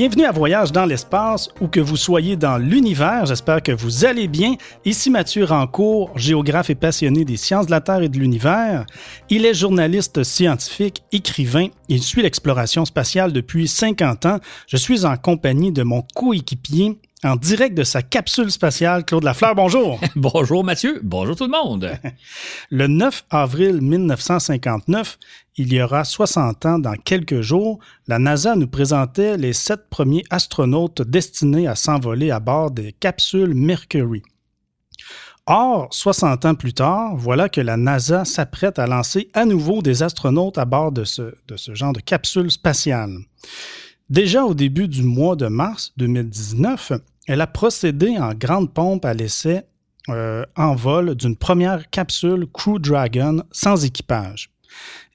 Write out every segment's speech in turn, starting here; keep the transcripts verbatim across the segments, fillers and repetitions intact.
Bienvenue à Voyage dans l'espace, où que vous soyez dans l'univers, j'espère que vous allez bien. Ici Mathieu Rancourt, géographe et passionné des sciences de la Terre et de l'univers. Il est journaliste scientifique, écrivain, il suit l'exploration spatiale depuis cinquante ans. Je suis en compagnie de mon coéquipier, en direct de sa capsule spatiale, Claude Lafleur. Bonjour. Bonjour Mathieu, bonjour tout le monde. Le neuf avril mille neuf cent cinquante-neuf, il y aura soixante ans dans quelques jours, la NASA nous présentait les sept premiers astronautes destinés à s'envoler à bord des capsules Mercury. Or, soixante ans plus tard, voilà que la NASA s'apprête à lancer à nouveau des astronautes à bord de ce, de ce genre de capsule spatiale. Déjà au début du mois de mars deux mille dix-neuf, elle a procédé en grande pompe à l'essai euh, en vol d'une première capsule Crew Dragon sans équipage.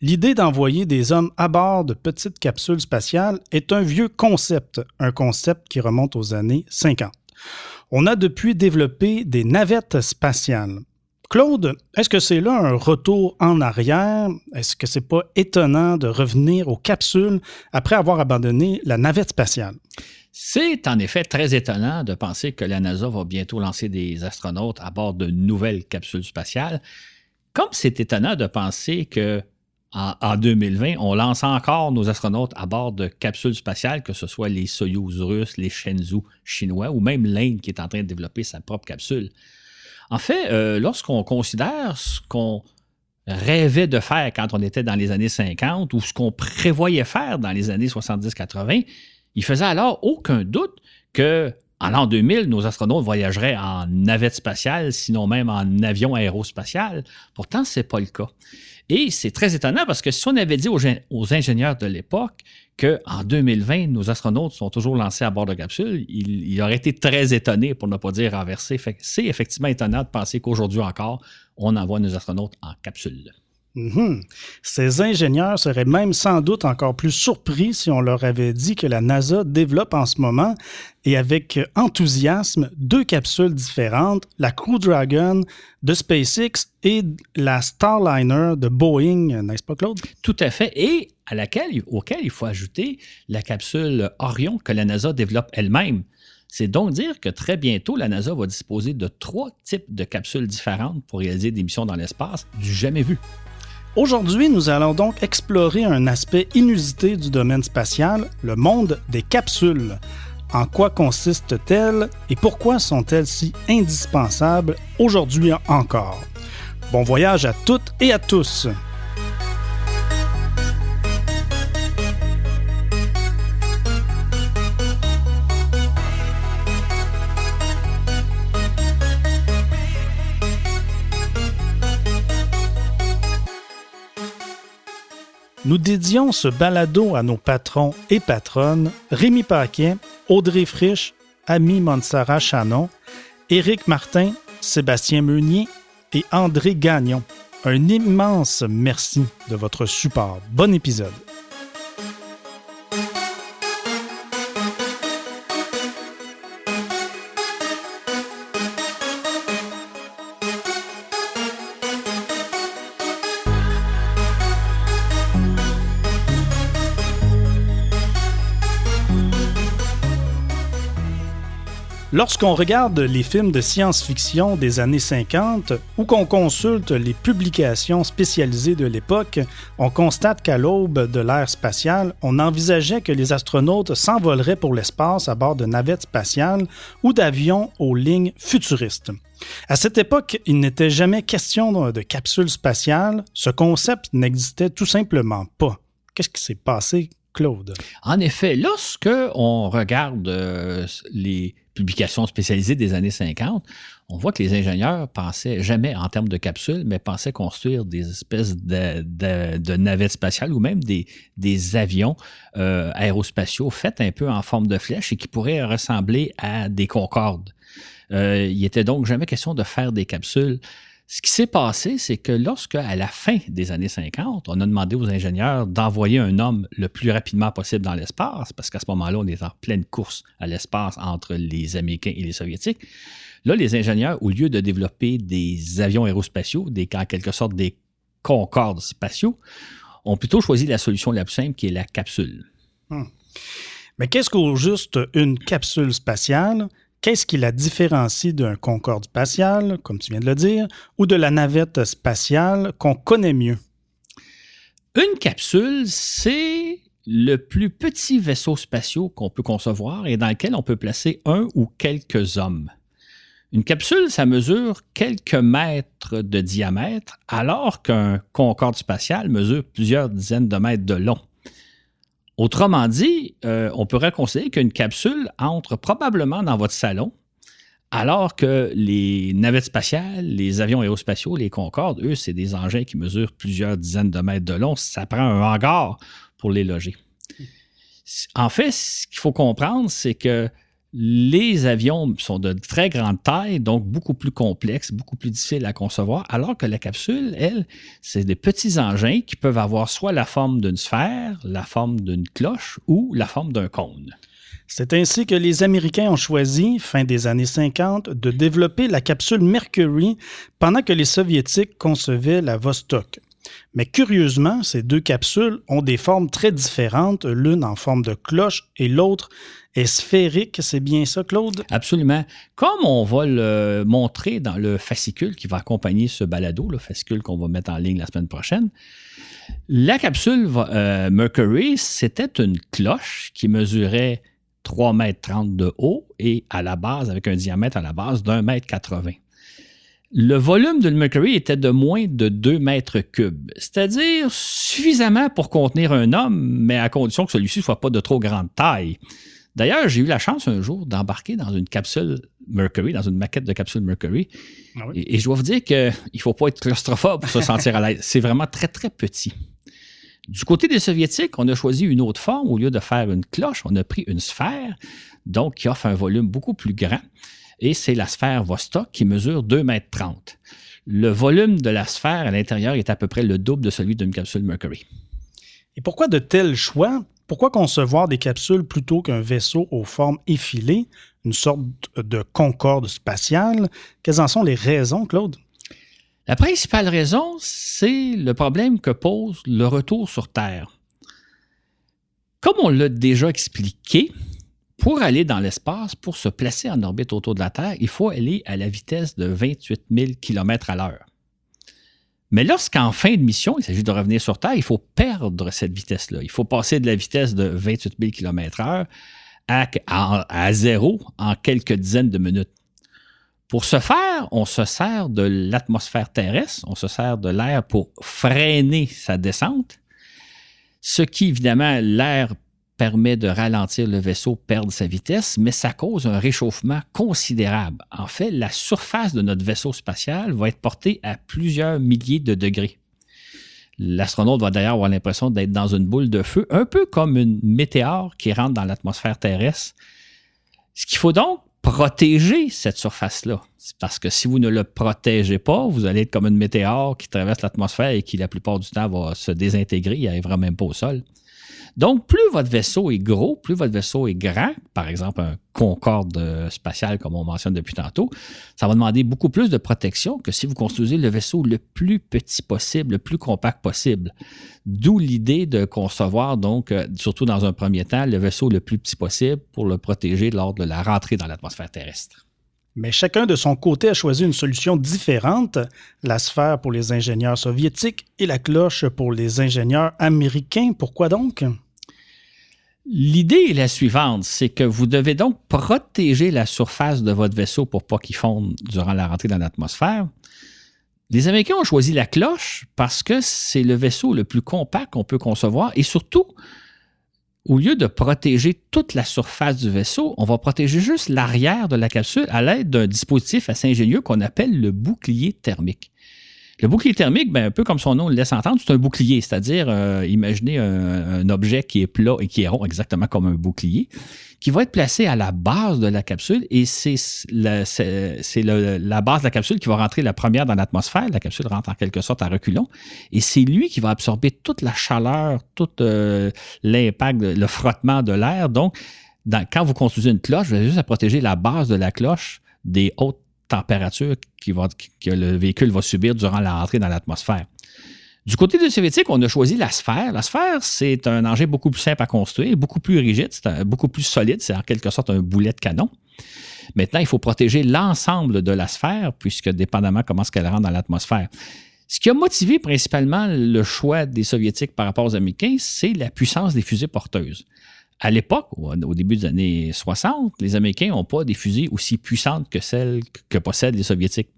L'idée d'envoyer des hommes à bord de petites capsules spatiales est un vieux concept, un concept qui remonte aux années cinquante. On a depuis développé des navettes spatiales. Claude, est-ce que c'est là un retour en arrière? Est-ce que c'est pas étonnant de revenir aux capsules après avoir abandonné la navette spatiale? C'est en effet très étonnant de penser que la NASA va bientôt lancer des astronautes à bord de nouvelles capsules spatiales. Comme c'est étonnant de penser que en, en deux mille vingt, on lance encore nos astronautes à bord de capsules spatiales, que ce soit les Soyuz russes, les Shenzhou chinois ou même l'Inde qui est en train de développer sa propre capsule. En fait, euh, lorsqu'on considère ce qu'on rêvait de faire quand on était dans les années cinquante ou ce qu'on prévoyait faire dans les années soixante-dix quatre-vingt, il faisait alors aucun doute que, en l'an deux mille, nos astronautes voyageraient en navette spatiale, sinon même en avion aérospatial. Pourtant, ce n'est pas le cas. Et c'est très étonnant parce que si on avait dit aux, aux ingénieurs de l'époque qu'en deux mille vingt, nos astronautes sont toujours lancés à bord de capsules, ils, ils auraient été très étonnés, pour ne pas dire renversés. Fait que c'est effectivement étonnant de penser qu'aujourd'hui encore, on envoie nos astronautes en capsule. Mmh. Ces ingénieurs seraient même sans doute encore plus surpris si on leur avait dit que la NASA développe en ce moment, et avec enthousiasme, deux capsules différentes, la Crew Dragon de SpaceX et la Starliner de Boeing, n'est-ce pas Claude? Tout à fait, et à laquelle, auquel il faut ajouter la capsule Orion que la NASA développe elle-même. C'est donc dire que très bientôt, la NASA va disposer de trois types de capsules différentes pour réaliser des missions dans l'espace du jamais vu. Aujourd'hui, nous allons donc explorer un aspect inusité du domaine spatial, le monde des capsules. En quoi consistent-elles et pourquoi sont-elles si indispensables aujourd'hui encore? Bon voyage à toutes et à tous! Nous dédions ce balado à nos patrons et patronnes, Rémi Paquin, Audrey Friche, Ami Mansara Chanon, Éric Martin, Sébastien Meunier et André Gagnon. Un immense merci de votre support. Bon épisode. Lorsqu'on regarde les films de science-fiction des années cinquante ou qu'on consulte les publications spécialisées de l'époque, on constate qu'à l'aube de l'ère spatiale, on envisageait que les astronautes s'envoleraient pour l'espace à bord de navettes spatiales ou d'avions aux lignes futuristes. À cette époque, il n'était jamais question de capsule spatiale. Ce concept n'existait tout simplement pas. Qu'est-ce qui s'est passé, Claude? En effet, lorsque on regarde euh, les publications spécialisées des années cinquante, on voit que les ingénieurs pensaient jamais en termes de capsules, mais pensaient construire des espèces de, de, de navettes spatiales ou même des, des avions euh, aérospatiaux faits un peu en forme de flèche et qui pourraient ressembler à des Concorde. Euh, il n'était donc jamais question de faire des capsules. Ce qui s'est passé, c'est que lorsque, à la fin des années cinquante, on a demandé aux ingénieurs d'envoyer un homme le plus rapidement possible dans l'espace, parce qu'à ce moment-là, on est en pleine course à l'espace entre les Américains et les Soviétiques, là, les ingénieurs, au lieu de développer des avions aérospatiaux, des, en quelque sorte des Concordes spatiaux, ont plutôt choisi la solution la plus simple, qui est la capsule. Hum. Mais qu'est-ce qu'au juste une capsule spatiale? Qu'est-ce qui la différencie d'un Concorde spatial, comme tu viens de le dire, ou de la navette spatiale qu'on connaît mieux? Une capsule, c'est le plus petit vaisseau spatial qu'on peut concevoir et dans lequel on peut placer un ou quelques hommes. Une capsule, ça mesure quelques mètres de diamètre, alors qu'un Concorde spatial mesure plusieurs dizaines de mètres de long. Autrement dit, euh, on pourrait considérer qu'une capsule entre probablement dans votre salon, alors que les navettes spatiales, les avions aérospatiaux, les Concorde, eux, c'est des engins qui mesurent plusieurs dizaines de mètres de long. Ça prend un hangar pour les loger. En fait, ce qu'il faut comprendre, c'est que les avions sont de très grande taille, donc beaucoup plus complexes, beaucoup plus difficiles à concevoir, alors que la capsule, elle, c'est des petits engins qui peuvent avoir soit la forme d'une sphère, la forme d'une cloche ou la forme d'un cône. C'est ainsi que les Américains ont choisi, fin des années cinquante, de développer la capsule Mercury pendant que les Soviétiques concevaient la Vostok. Mais curieusement, ces deux capsules ont des formes très différentes, l'une en forme de cloche et l'autre est sphérique. C'est bien ça, Claude? Absolument. Comme on va le montrer dans le fascicule qui va accompagner ce balado, le fascicule qu'on va mettre en ligne la semaine prochaine, la capsule euh, Mercury, c'était une cloche qui mesurait trois virgule trente mètres de haut et à la base, avec un diamètre à la base d'un mètre quatre-vingts. Le volume de Mercury était de moins de deux mètres cubes, c'est-à-dire suffisamment pour contenir un homme, mais à condition que celui-ci ne soit pas de trop grande taille. D'ailleurs, j'ai eu la chance un jour d'embarquer dans une capsule Mercury, dans une maquette de capsule Mercury. Ah oui? et, et je dois vous dire qu'il ne faut pas être claustrophobe pour se sentir à l'aise. C'est vraiment très, très petit. Du côté des Soviétiques, on a choisi une autre forme. Au lieu de faire une cloche, on a pris une sphère, donc qui offre un volume beaucoup plus grand. Et c'est la sphère Vostok qui mesure deux virgule trente mètres. Le volume de la sphère à l'intérieur est à peu près le double de celui d'une capsule Mercury. Et pourquoi de tels choix? Pourquoi concevoir des capsules plutôt qu'un vaisseau aux formes effilées, une sorte de Concorde spatiale? Quelles en sont les raisons, Claude? La principale raison, c'est le problème que pose le retour sur Terre. Comme on l'a déjà expliqué, pour aller dans l'espace, pour se placer en orbite autour de la Terre, il faut aller à la vitesse de vingt-huit mille kilomètres à l'heure. Mais lorsqu'en fin de mission, il s'agit de revenir sur Terre, il faut perdre cette vitesse-là. Il faut passer de la vitesse de vingt-huit mille kilomètres heure à, à, à zéro en quelques dizaines de minutes. Pour ce faire, on se sert de l'atmosphère terrestre, on se sert de l'air pour freiner sa descente, ce qui, évidemment, l'air permet de ralentir le vaisseau, perdre sa vitesse, mais ça cause un réchauffement considérable. En fait, la surface de notre vaisseau spatial va être portée à plusieurs milliers de degrés. L'astronaute va d'ailleurs avoir l'impression d'être dans une boule de feu, un peu comme une météore qui rentre dans l'atmosphère terrestre. Ce qu'il faut donc protéger cette surface-là, c'est parce que si vous ne le protégez pas, vous allez être comme une météore qui traverse l'atmosphère et qui, la plupart du temps, va se désintégrer, il n'arrivera même pas au sol. Donc, plus votre vaisseau est gros, plus votre vaisseau est grand, par exemple un Concorde spatial comme on mentionne depuis tantôt, ça va demander beaucoup plus de protection que si vous construisez le vaisseau le plus petit possible, le plus compact possible. D'où l'idée de concevoir, donc, surtout dans un premier temps, le vaisseau le plus petit possible pour le protéger lors de la rentrée dans l'atmosphère terrestre. Mais chacun de son côté a choisi une solution différente, la sphère pour les ingénieurs soviétiques et la cloche pour les ingénieurs américains. Pourquoi donc? L'idée est la suivante, c'est que vous devez donc protéger la surface de votre vaisseau pour pas qu'il fonde durant la rentrée dans l'atmosphère. Les Américains ont choisi la cloche parce que c'est le vaisseau le plus compact qu'on peut concevoir et surtout, au lieu de protéger toute la surface du vaisseau, on va protéger juste l'arrière de la capsule à l'aide d'un dispositif assez ingénieux qu'on appelle le bouclier thermique. Le bouclier thermique, bien, un peu comme son nom le laisse entendre, c'est un bouclier, c'est-à-dire euh, imaginez un, un objet qui est plat et qui est rond, exactement comme un bouclier, qui va être placé à la base de la capsule et c'est, la, c'est, c'est le, la base de la capsule qui va rentrer la première dans l'atmosphère. La capsule rentre en quelque sorte à reculons et c'est lui qui va absorber toute la chaleur, tout euh, l'impact, le frottement de l'air. Donc, dans, quand vous construisez une cloche, vous avez juste à protéger la base de la cloche des hautes température qui va, que le véhicule va subir durant la rentrée dans l'atmosphère. Du côté des soviétiques, on a choisi la sphère. La sphère, c'est un engin beaucoup plus simple à construire, beaucoup plus rigide, c'est un, beaucoup plus solide. C'est en quelque sorte un boulet de canon. Maintenant, il faut protéger l'ensemble de la sphère, puisque dépendamment comment est-ce qu'elle rentre dans l'atmosphère. Ce qui a motivé principalement le choix des soviétiques par rapport aux Américains, c'est la puissance des fusées porteuses. À l'époque, au début des années soixante, les Américains n'ont pas des fusées aussi puissantes que celles que possèdent les Soviétiques.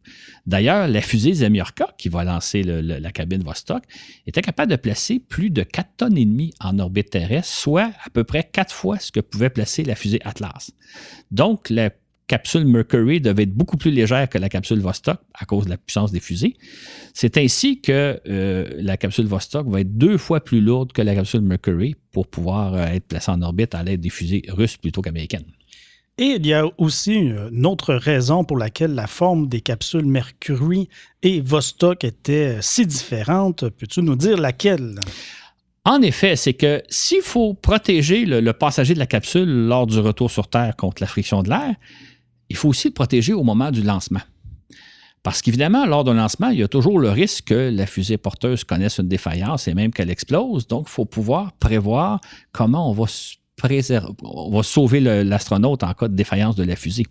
D'ailleurs, la fusée Zemiorka, qui va lancer le, le, la cabine Vostok, était capable de placer plus de quatre tonnes et demie en orbite terrestre, soit à peu près quatre fois ce que pouvait placer la fusée Atlas. Donc, la capsule Mercury devait être beaucoup plus légère que la capsule Vostok à cause de la puissance des fusées. C'est ainsi que euh, la capsule Vostok va être deux fois plus lourde que la capsule Mercury pour pouvoir euh, être placée en orbite à l'aide des fusées russes plutôt qu'américaines. Et il y a aussi une autre raison pour laquelle la forme des capsules Mercury et Vostok était si différente. Peux-tu nous dire laquelle? En effet, c'est que s'il faut protéger le, le passager de la capsule lors du retour sur Terre contre la friction de l'air, il faut aussi le protéger au moment du lancement. Parce qu'évidemment, lors d'un lancement, il y a toujours le risque que la fusée porteuse connaisse une défaillance et même qu'elle explose. Donc, il faut pouvoir prévoir comment on va, préserver, on va sauver le, l'astronaute en cas de défaillance de la fusée.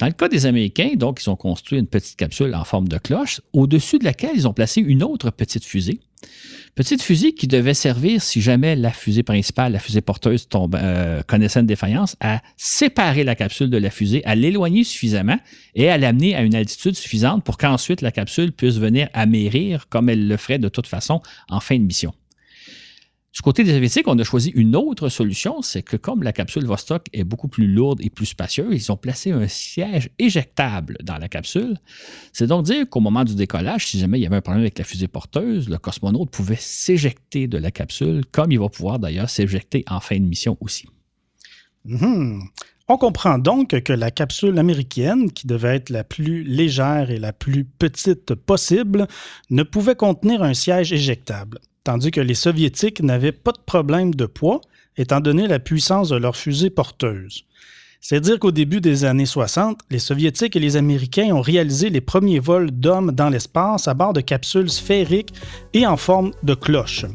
Dans le cas des Américains, donc, ils ont construit une petite capsule en forme de cloche, au-dessus de laquelle ils ont placé une autre petite fusée. Petite fusée qui devait servir, si jamais la fusée principale, la fusée porteuse tombe, euh, connaissait une défaillance, à séparer la capsule de la fusée, à l'éloigner suffisamment et à l'amener à une altitude suffisante pour qu'ensuite la capsule puisse venir amérir comme elle le ferait de toute façon en fin de mission. Du côté des Soviétiques, on a choisi une autre solution, c'est que comme la capsule Vostok est beaucoup plus lourde et plus spacieuse, ils ont placé un siège éjectable dans la capsule. C'est donc dire qu'au moment du décollage, si jamais il y avait un problème avec la fusée porteuse, le cosmonaute pouvait s'éjecter de la capsule, comme il va pouvoir d'ailleurs s'éjecter en fin de mission aussi. Mmh. On comprend donc que la capsule américaine, qui devait être la plus légère et la plus petite possible, ne pouvait contenir un siège éjectable. Tandis que les Soviétiques n'avaient pas de problème de poids, étant donné la puissance de leurs fusées porteuses. C'est dire qu'au début des années soixante, les Soviétiques et les Américains ont réalisé les premiers vols d'hommes dans l'espace à bord de capsules sphériques et en forme de cloche.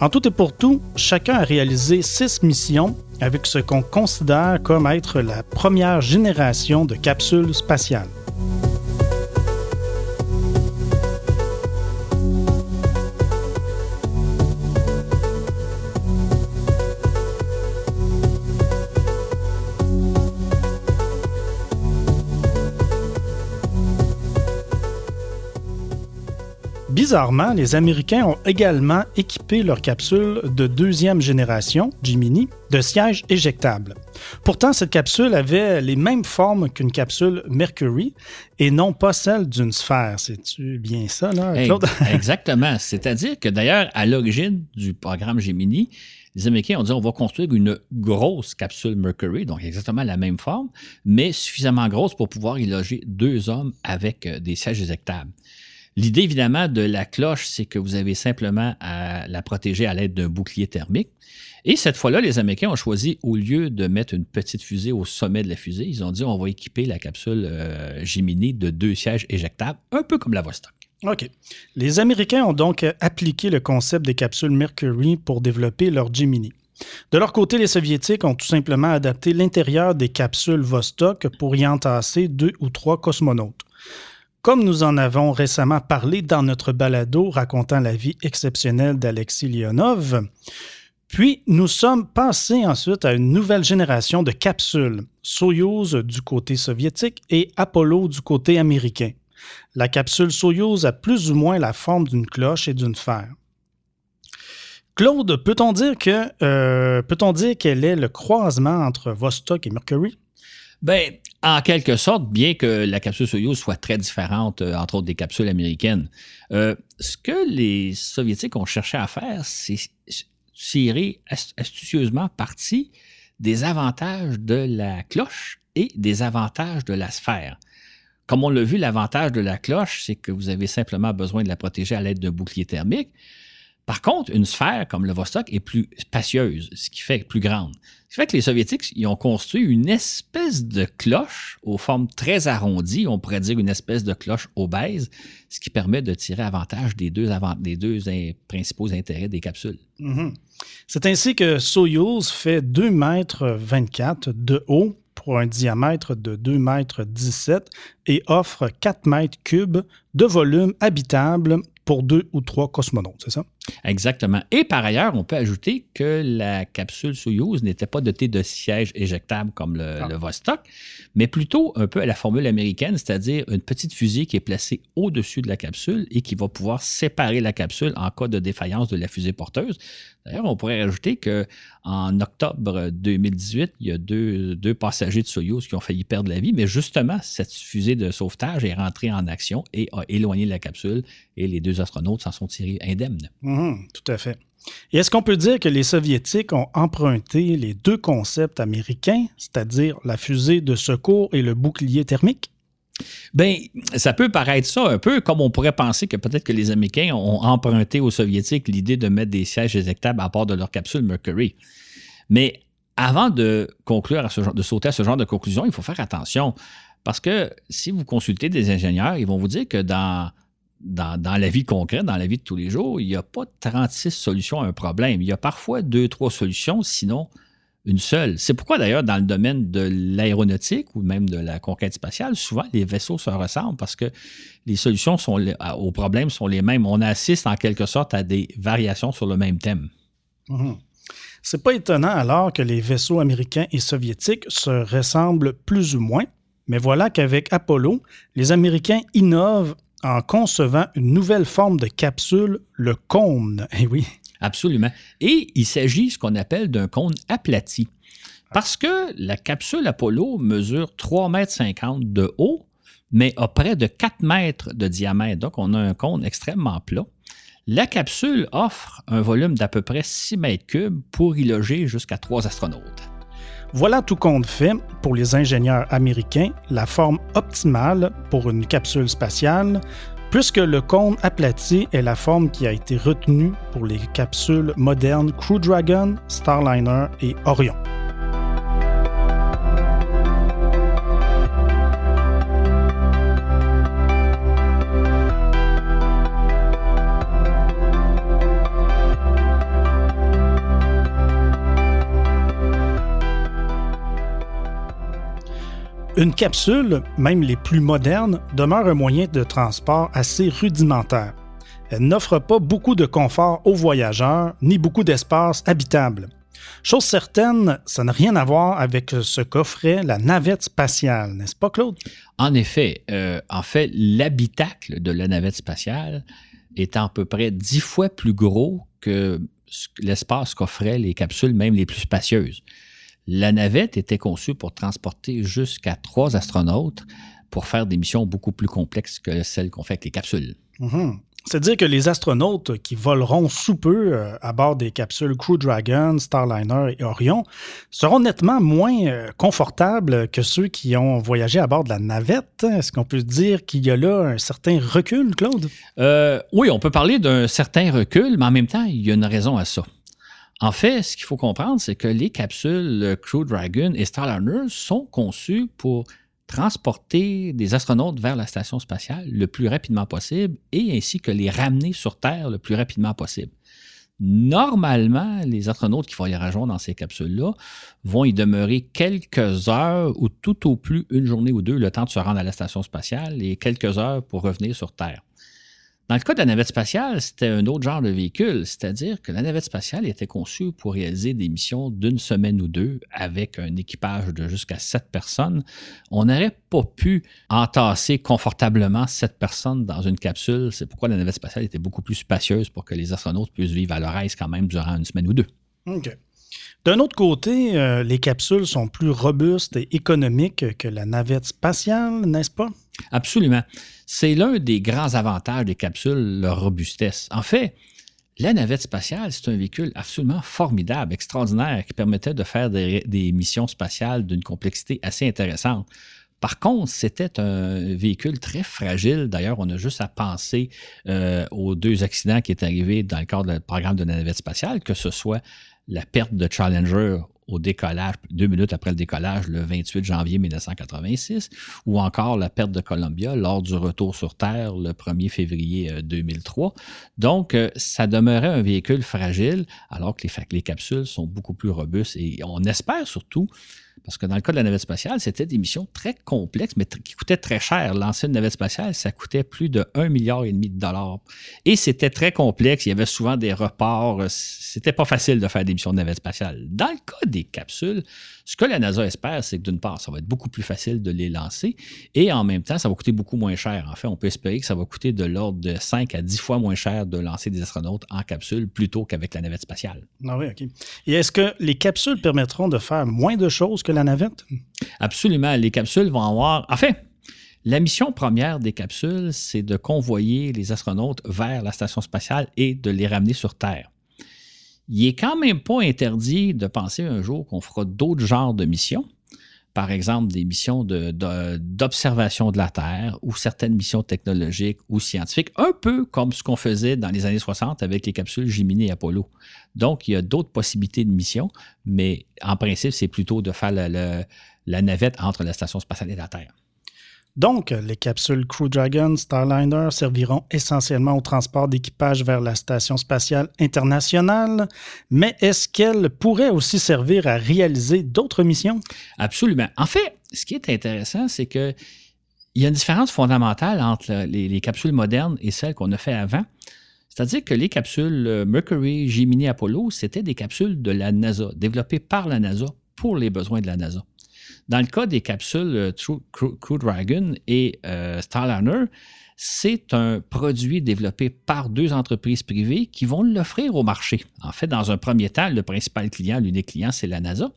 En tout et pour tout, chacun a réalisé six missions avec ce qu'on considère comme être la première génération de capsules spatiales. Bizarrement, les Américains ont également équipé leur capsule de deuxième génération, Gemini, de sièges éjectables. Pourtant, cette capsule avait les mêmes formes qu'une capsule Mercury et non pas celle d'une sphère. C'est-tu bien ça, là, Claude? Exactement. C'est-à-dire que d'ailleurs, à l'origine du programme Gemini, les Américains ont dit on va construire une grosse capsule Mercury, donc exactement la même forme, mais suffisamment grosse pour pouvoir y loger deux hommes avec des sièges éjectables. L'idée, évidemment, de la cloche, c'est que vous avez simplement à la protéger à l'aide d'un bouclier thermique. Et cette fois-là, les Américains ont choisi, au lieu de mettre une petite fusée au sommet de la fusée, ils ont dit on va équiper la capsule euh, Gemini de deux sièges éjectables, un peu comme la Vostok. OK. Les Américains ont donc appliqué le concept des capsules Mercury pour développer leur Gemini. De leur côté, les Soviétiques ont tout simplement adapté l'intérieur des capsules Vostok pour y entasser deux ou trois cosmonautes. Comme nous en avons récemment parlé dans notre balado racontant la vie exceptionnelle d'Alexis Leonov, puis nous sommes passés ensuite à une nouvelle génération de capsules, Soyuz du côté soviétique et Apollo du côté américain. La capsule Soyuz a plus ou moins la forme d'une cloche et d'une sphère. Claude, peut-on dire que, euh, peut-on dire qu'elle est le croisement entre Vostok et Mercury? Bien, en quelque sorte, bien que la capsule Soyuz soit très différente, euh, entre autres, des capsules américaines, euh, ce que les Soviétiques ont cherché à faire, c'est tirer astucieusement parti des avantages de la cloche et des avantages de la sphère. Comme on l'a vu, l'avantage de la cloche, c'est que vous avez simplement besoin de la protéger à l'aide d'un bouclier thermique. Par contre, une sphère comme le Vostok est plus spacieuse, ce qui fait plus grande. Ce qui fait que les Soviétiques, ils ont construit une espèce de cloche aux formes très arrondies, on pourrait dire une espèce de cloche obèse, ce qui permet de tirer avantage des deux, avant, des deux in, principaux intérêts des capsules. Mm-hmm. C'est ainsi que Soyuz fait deux virgule vingt-quatre mètres de haut pour un diamètre de deux virgule dix-sept mètres et offre quatre mètres cubes de volume habitable pour deux ou trois cosmonautes, c'est ça? Exactement. Et par ailleurs, on peut ajouter que la capsule Soyouz n'était pas dotée de sièges éjectables comme le, ah. le Vostok, mais plutôt un peu à la formule américaine, c'est-à-dire une petite fusée qui est placée au-dessus de la capsule et qui va pouvoir séparer la capsule en cas de défaillance de la fusée porteuse. D'ailleurs, on pourrait rajouter qu'en octobre deux mille dix-huit, il y a deux, deux passagers de Soyouz qui ont failli perdre la vie, mais justement, cette fusée de sauvetage est rentrée en action et a éloigné la capsule et les deux astronautes s'en sont tirés indemnes. Mmh, tout à fait. Et est-ce qu'on peut dire que les Soviétiques ont emprunté les deux concepts américains, c'est-à-dire la fusée de secours et le bouclier thermique? Bien, ça peut paraître ça un peu, comme on pourrait penser que peut-être que les Américains ont emprunté aux Soviétiques l'idée de mettre des sièges éjectables à bord de leur capsule Mercury. Mais avant de conclure à ce genre, de sauter à ce genre de conclusion, il faut faire attention. Parce que si vous consultez des ingénieurs, ils vont vous dire que dans... Dans, dans la vie concrète, dans la vie de tous les jours, il n'y a pas trente-six solutions à un problème. Il y a parfois deux, trois solutions, sinon une seule. C'est pourquoi d'ailleurs, dans le domaine de l'aéronautique ou même de la conquête spatiale, souvent les vaisseaux se ressemblent parce que les solutions sont les, aux problèmes sont les mêmes. On assiste en quelque sorte à des variations sur le même thème. Mmh. C'est pas étonnant alors que les vaisseaux américains et soviétiques se ressemblent plus ou moins, mais voilà qu'avec Apollo, les Américains innovent en concevant une nouvelle forme de capsule, le cône. Eh oui. Absolument. Et il s'agit de ce qu'on appelle d'un cône aplati. Parce que la capsule Apollo mesure trois virgule cinquante mètres de haut, mais a près de quatre mètres de diamètre. Donc, on a un cône extrêmement plat. La capsule offre un volume d'à peu près six mètres cubes pour y loger jusqu'à trois astronautes. Voilà tout compte fait, pour les ingénieurs américains, la forme optimale pour une capsule spatiale, puisque le cône aplati est la forme qui a été retenue pour les capsules modernes Crew Dragon, Starliner et Orion. Une capsule, même les plus modernes, demeure un moyen de transport assez rudimentaire. Elle n'offre pas beaucoup de confort aux voyageurs, ni beaucoup d'espace habitable. Chose certaine, ça n'a rien à voir avec ce qu'offrait la navette spatiale, n'est-ce pas, Claude? En effet, euh, en fait, l'habitacle de la navette spatiale est à peu près dix fois plus gros que l'espace qu'offraient les capsules, même les plus spacieuses. La navette était conçue pour transporter jusqu'à trois astronautes pour faire des missions beaucoup plus complexes que celles qu'on fait avec les capsules. Mmh. C'est-à-dire que les astronautes qui voleront sous peu à bord des capsules Crew Dragon, Starliner et Orion seront nettement moins confortables que ceux qui ont voyagé à bord de la navette. Est-ce qu'on peut dire qu'il y a là un certain recul, Claude? Euh, oui, on peut parler d'un certain recul, mais en même temps, il y a une raison à ça. En fait, ce qu'il faut comprendre, c'est que les capsules Crew Dragon et Starliner sont conçues pour transporter des astronautes vers la station spatiale le plus rapidement possible et ainsi que les ramener sur Terre le plus rapidement possible. Normalement, les astronautes qui voyageront dans ces capsules-là vont y demeurer quelques heures ou tout au plus une journée ou deux le temps de se rendre à la station spatiale et quelques heures pour revenir sur Terre. Dans le cas de la navette spatiale, c'était un autre genre de véhicule, c'est-à-dire que la navette spatiale était conçue pour réaliser des missions d'une semaine ou deux avec un équipage de jusqu'à sept personnes. On n'aurait pas pu entasser confortablement sept personnes dans une capsule. C'est pourquoi la navette spatiale était beaucoup plus spacieuse pour que les astronautes puissent vivre à leur aise quand même durant une semaine ou deux. OK. D'un autre côté, euh, les capsules sont plus robustes et économiques que la navette spatiale, n'est-ce pas? Absolument. C'est l'un des grands avantages des capsules, leur robustesse. En fait, la navette spatiale, c'est un véhicule absolument formidable, extraordinaire, qui permettait de faire des, des missions spatiales d'une complexité assez intéressante. Par contre, c'était un véhicule très fragile. D'ailleurs, on a juste à penser euh, aux deux accidents qui sont arrivés dans le cadre du programme de la navette spatiale, que ce soit la perte de Challenger au décollage, deux minutes après le décollage, le vingt-huit janvier mille neuf cent quatre-vingt-six, ou encore la perte de Columbia lors du retour sur Terre le premier février deux mille trois. Donc, ça demeurait un véhicule fragile, alors que les, les capsules sont beaucoup plus robustes. Et on espère surtout, parce que dans le cas de la navette spatiale, c'était des missions très complexes, mais qui coûtaient très cher. Lancer une navette spatiale, ça coûtait plus de un milliard et demi de dollars. Et c'était très complexe. Il y avait souvent des reports. C'était pas facile de faire des missions de navette spatiale. Dans le cas des capsules, ce que la NASA espère, c'est que d'une part, ça va être beaucoup plus facile de les lancer et en même temps, ça va coûter beaucoup moins cher. En fait, on peut espérer que ça va coûter de l'ordre de cinq à dix fois moins cher de lancer des astronautes en capsule plutôt qu'avec la navette spatiale. Ah oui, OK. Et est-ce que les capsules permettront de faire moins de choses que la navette? Absolument. Les capsules vont avoir... Enfin, la mission première des capsules, c'est de convoyer les astronautes vers la station spatiale et de les ramener sur Terre. Il n'est quand même pas interdit de penser un jour qu'on fera d'autres genres de missions, par exemple des missions de, de, d'observation de la Terre ou certaines missions technologiques ou scientifiques, un peu comme ce qu'on faisait dans les années soixante avec les capsules Gemini et Apollo. Donc, il y a d'autres possibilités de missions, mais en principe, c'est plutôt de faire le, le, la navette entre la station spatiale et la Terre. Donc, les capsules Crew Dragon, Starliner serviront essentiellement au transport d'équipage vers la Station spatiale internationale, mais est-ce qu'elles pourraient aussi servir à réaliser d'autres missions? Absolument. En fait, ce qui est intéressant, c'est qu'il y a une différence fondamentale entre les, les capsules modernes et celles qu'on a fait avant. C'est-à-dire que les capsules Mercury, Gemini, Apollo, c'était des capsules de la NASA, développées par la NASA pour les besoins de la NASA. Dans le cas des capsules Crew Dragon et euh, Starliner, c'est un produit développé par deux entreprises privées qui vont l'offrir au marché. En fait, dans un premier temps, le principal client, l'unique client, c'est la NASA.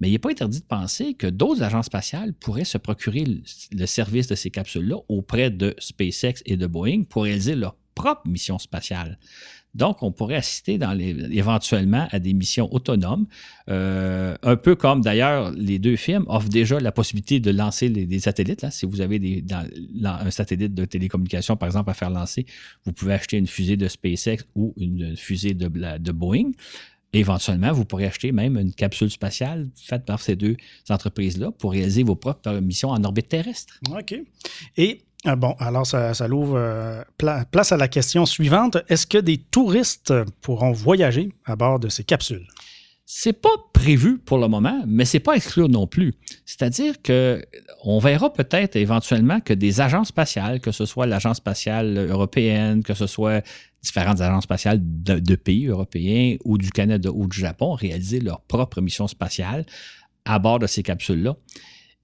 Mais il n'est pas interdit de penser que d'autres agences spatiales pourraient se procurer le, le service de ces capsules-là auprès de SpaceX et de Boeing pour réaliser leur propre mission spatiale. Donc, on pourrait assister dans les, éventuellement à des missions autonomes, euh, un peu comme d'ailleurs les deux films offrent déjà la possibilité de lancer les, des satellites. Là. Si vous avez des, dans, dans un satellite de télécommunication, par exemple, à faire lancer, vous pouvez acheter une fusée de SpaceX ou une fusée de, de Boeing. Éventuellement, vous pourrez acheter même une capsule spatiale faite par ces deux entreprises-là pour réaliser vos propres missions en orbite terrestre. OK. Et... Ah bon, alors ça, ça l'ouvre euh, pla- place à la question suivante. Est-ce que des touristes pourront voyager à bord de ces capsules? C'est pas prévu pour le moment, mais c'est pas exclu non plus. C'est-à-dire que on verra peut-être éventuellement que des agences spatiales, que ce soit l'agence spatiale européenne, que ce soit différentes agences spatiales de, de pays européens ou du Canada ou du Japon, réaliser leur propre mission spatiale à bord de ces capsules-là.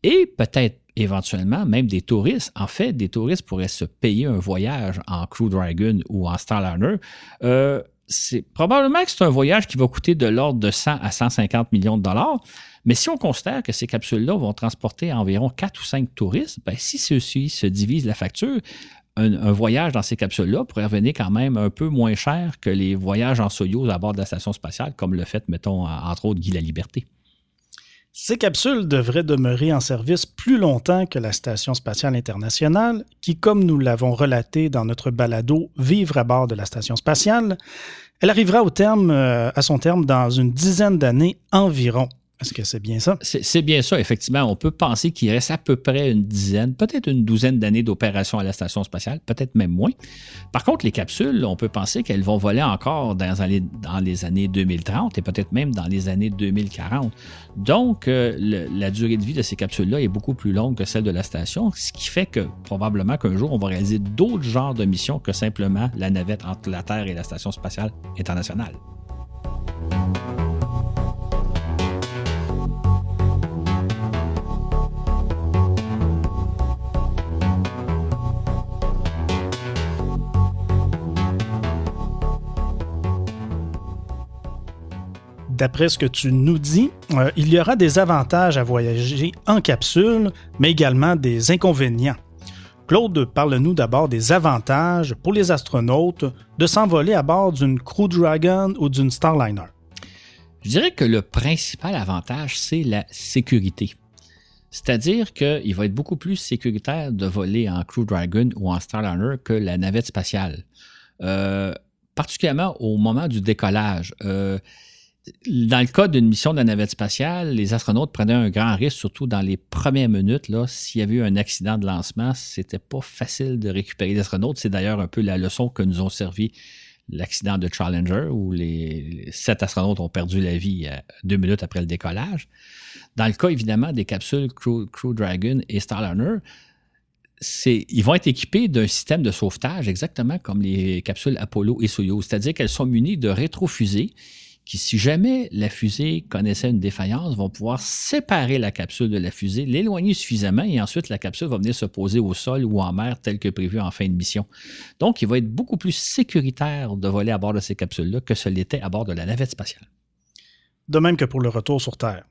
Et peut-être éventuellement, même des touristes. En fait, des touristes pourraient se payer un voyage en Crew Dragon ou en Starliner. Euh, c'est, probablement que c'est un voyage qui va coûter de l'ordre de cent à cent cinquante millions de dollars. Mais si on considère que ces capsules-là vont transporter environ quatre ou cinq touristes, bien, si ceux-ci se divisent la facture, un, un voyage dans ces capsules-là pourrait revenir quand même un peu moins cher que les voyages en Soyuz à bord de la station spatiale, comme le fait, mettons, entre autres, Guy Laliberté. Ces capsules devraient demeurer en service plus longtemps que la Station spatiale internationale, qui, comme nous l'avons relaté dans notre balado « Vivre à bord de la Station spatiale », elle arrivera au terme, euh, à son terme dans une dizaine d'années environ. Est-ce que c'est bien ça? C'est, c'est bien ça, effectivement. On peut penser qu'il reste à peu près une dizaine, peut-être une douzaine d'années d'opération à la station spatiale, peut-être même moins. Par contre, les capsules, on peut penser qu'elles vont voler encore dans les années, dans les années deux mille trente et peut-être même dans les années deux mille quarante. Donc, euh, le, la durée de vie de ces capsules-là est beaucoup plus longue que celle de la station, ce qui fait que probablement qu'un jour, on va réaliser d'autres genres de missions que simplement la navette entre la Terre et la station spatiale internationale. D'après ce que tu nous dis, euh, il y aura des avantages à voyager en capsule, mais également des inconvénients. Claude, parle-nous d'abord des avantages pour les astronautes de s'envoler à bord d'une Crew Dragon ou d'une Starliner. Je dirais que le principal avantage, c'est la sécurité. C'est-à-dire qu'il va être beaucoup plus sécuritaire de voler en Crew Dragon ou en Starliner que la navette spatiale. Euh, particulièrement au moment du décollage. Euh, dans le cas d'une mission de la navette spatiale, les astronautes prenaient un grand risque, surtout dans les premières minutes. Là, s'il y avait eu un accident de lancement, c'était pas facile de récupérer les astronautes. C'est d'ailleurs un peu la leçon que nous ont servi l'accident de Challenger, où les sept astronautes ont perdu la vie deux minutes après le décollage. Dans le cas, évidemment, des capsules Crew, Crew Dragon et Starliner, c'est, ils vont être équipés d'un système de sauvetage exactement comme les capsules Apollo et Soyuz, c'est-à-dire qu'elles sont munies de rétrofusées qui, si jamais la fusée connaissait une défaillance, vont pouvoir séparer la capsule de la fusée, l'éloigner suffisamment et ensuite la capsule va venir se poser au sol ou en mer tel que prévu en fin de mission. Donc, il va être beaucoup plus sécuritaire de voler à bord de ces capsules-là que ce l'était à bord de la navette spatiale. De même que pour le retour sur Terre.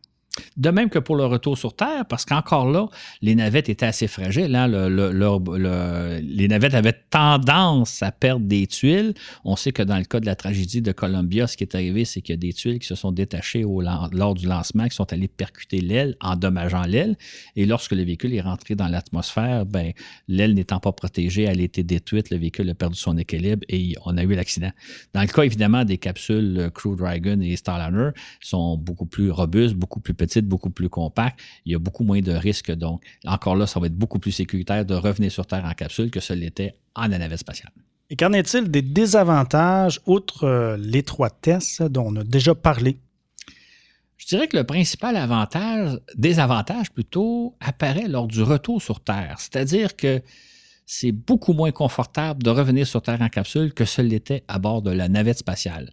De même que pour le retour sur Terre, parce qu'encore là, les navettes étaient assez fragiles. Hein? Le, le, le, le, les navettes avaient tendance à perdre des tuiles. On sait que dans le cas de la tragédie de Columbia, ce qui est arrivé, c'est qu'il y a des tuiles qui se sont détachées au, lors du lancement, qui sont allées percuter l'aile, endommageant l'aile. Et lorsque le véhicule est rentré dans l'atmosphère, ben, l'aile n'étant pas protégée, elle a été détruite, le véhicule a perdu son équilibre et on a eu l'accident. Dans le cas, évidemment, des capsules Crew Dragon et Starliner sont beaucoup plus robustes, beaucoup plus petites, beaucoup plus compact, il y a beaucoup moins de risques. Donc, encore là, ça va être beaucoup plus sécuritaire de revenir sur Terre en capsule que ce l'était en navette spatiale. Et qu'en est-il des désavantages, outre euh, l'étroitesse dont on a déjà parlé? Je dirais que le principal avantage, désavantage plutôt, apparaît lors du retour sur Terre. C'est-à-dire que c'est beaucoup moins confortable de revenir sur Terre en capsule que ce l'était à bord de la navette spatiale.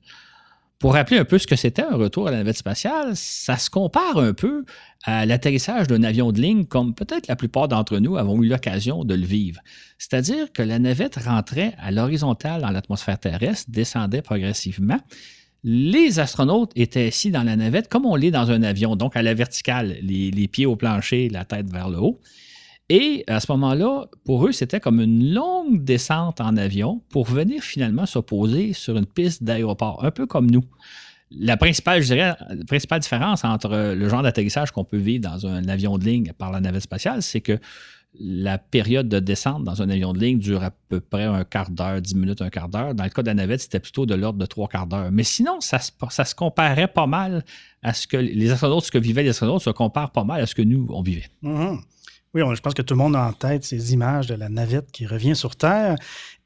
Pour rappeler un peu ce que c'était un retour à la navette spatiale, ça se compare un peu à l'atterrissage d'un avion de ligne, comme peut-être la plupart d'entre nous avons eu l'occasion de le vivre. C'est-à-dire que la navette rentrait à l'horizontale dans l'atmosphère terrestre, descendait progressivement. Les astronautes étaient assis dans la navette comme on l'est dans un avion, donc à la verticale, les, les pieds au plancher, la tête vers le haut. Et à ce moment-là, pour eux, c'était comme une longue descente en avion pour venir finalement se poser sur une piste d'aéroport, un peu comme nous. La principale, je dirais, la principale différence entre le genre d'atterrissage qu'on peut vivre dans un avion de ligne par la navette spatiale, c'est que la période de descente dans un avion de ligne dure à peu près un quart d'heure, dix minutes, un quart d'heure. Dans le cas de la navette, c'était plutôt de l'ordre de trois quarts d'heure. Mais sinon, ça, ça se comparait pas mal à ce que les astronautes, ce que vivaient les astronautes, se comparent pas mal à ce que nous, on vivait. Mmh. Oui, je pense que tout le monde a en tête ces images de la navette qui revient sur Terre.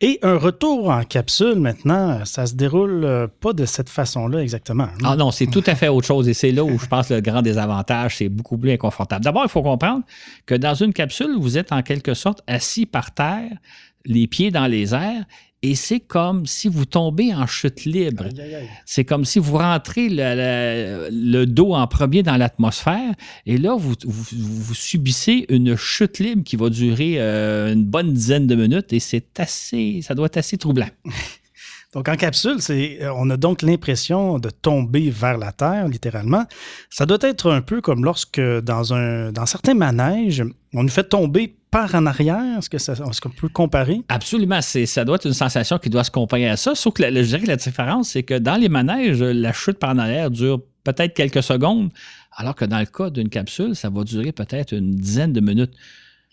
Et un retour en capsule, maintenant, ça se déroule pas de cette façon-là exactement. Ah non, c'est tout à fait autre chose. Et c'est là où je pense que le grand désavantage, c'est beaucoup plus inconfortable. D'abord, il faut comprendre que dans une capsule, vous êtes en quelque sorte assis par terre, les pieds dans les airs, et c'est comme si vous tombez en chute libre. Aïe, aïe, aïe. C'est comme si vous rentrez le, le, le dos en premier dans l'atmosphère et là, vous, vous, vous subissez une chute libre qui va durer euh, une bonne dizaine de minutes et c'est assez, ça doit être assez troublant. Donc, en capsule, c'est, on a donc l'impression de tomber vers la Terre, littéralement. Ça doit être un peu comme lorsque, dans, un, dans certains manèges, on nous fait tomber par en arrière. Est-ce, que ça, est-ce qu'on peut comparer? Absolument. C'est, ça doit être une sensation qui doit se comparer à ça, sauf que la, je dirais que la différence, c'est que dans les manèges, la chute par en arrière dure peut-être quelques secondes, alors que dans le cas d'une capsule, ça va durer peut-être une dizaine de minutes.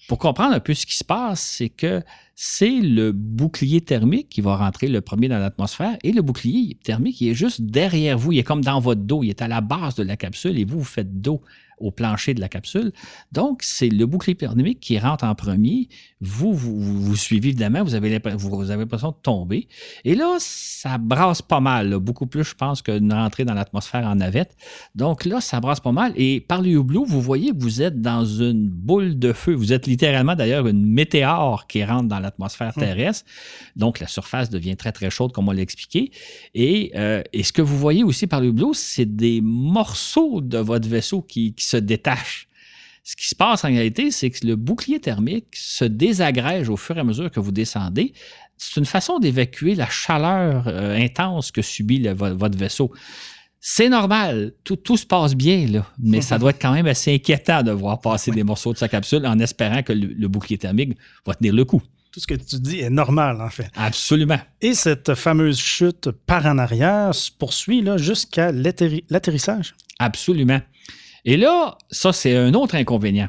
Pour comprendre un peu ce qui se passe, c'est que c'est le bouclier thermique qui va rentrer le premier dans l'atmosphère et le bouclier thermique, il est juste derrière vous. Il est comme dans votre dos. Il est à la base de la capsule et vous, vous faites dos au plancher de la capsule. Donc, c'est le bouclier thermique qui rentre en premier. Vous, vous, vous, vous suivez évidemment. Vous avez, vous avez l'impression de tomber. Et là, ça brasse pas mal. Là. Beaucoup plus, je pense, qu'une rentrée dans l'atmosphère en navette. Donc là, ça brasse pas mal. Et par le hublot, vous voyez que vous êtes dans une boule de feu. Vous êtes littéralement, d'ailleurs, une météore qui rentre dans la l'atmosphère terrestre. Donc, la surface devient très, très chaude, comme on l'a expliqué. Et, euh, et ce que vous voyez aussi par le hublot, c'est des morceaux de votre vaisseau qui, qui se détachent. Ce qui se passe en réalité, c'est que le bouclier thermique se désagrège au fur et à mesure que vous descendez. C'est une façon d'évacuer la chaleur euh, intense que subit le, votre vaisseau. C'est normal, tout, tout se passe bien, là, mais ça doit être quand même assez inquiétant de voir passer oui. des morceaux de sa capsule en espérant que le, le bouclier thermique va tenir le coup. Tout ce que tu dis est normal, en fait. Absolument. Et cette fameuse chute par en arrière se poursuit là, jusqu'à l'atterri- l'atterrissage. Absolument. Et là, ça, c'est un autre inconvénient.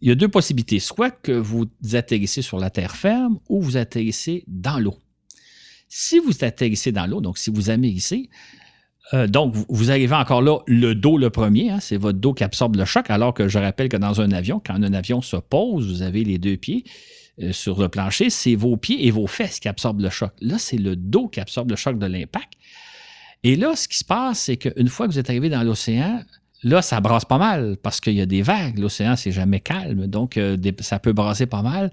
il y a deux possibilités. Soit que vous atterrissez sur la terre ferme ou vous atterrissez dans l'eau. Si vous atterrissez dans l'eau, donc si vous amérissez, euh, donc vous, vous arrivez encore là, le dos le premier, hein, c'est votre dos qui absorbe le choc, alors que je rappelle que dans un avion, quand un avion se pose, vous avez les deux pieds euh, sur le plancher, c'est vos pieds et vos fesses qui absorbent le choc. Là, c'est le dos qui absorbe le choc de l'impact. Et là, ce qui se passe, c'est qu'une fois que vous êtes arrivé dans l'océan, là, ça brasse pas mal parce qu'il y a des vagues. L'océan, c'est jamais calme, donc euh, des, ça peut brasser pas mal.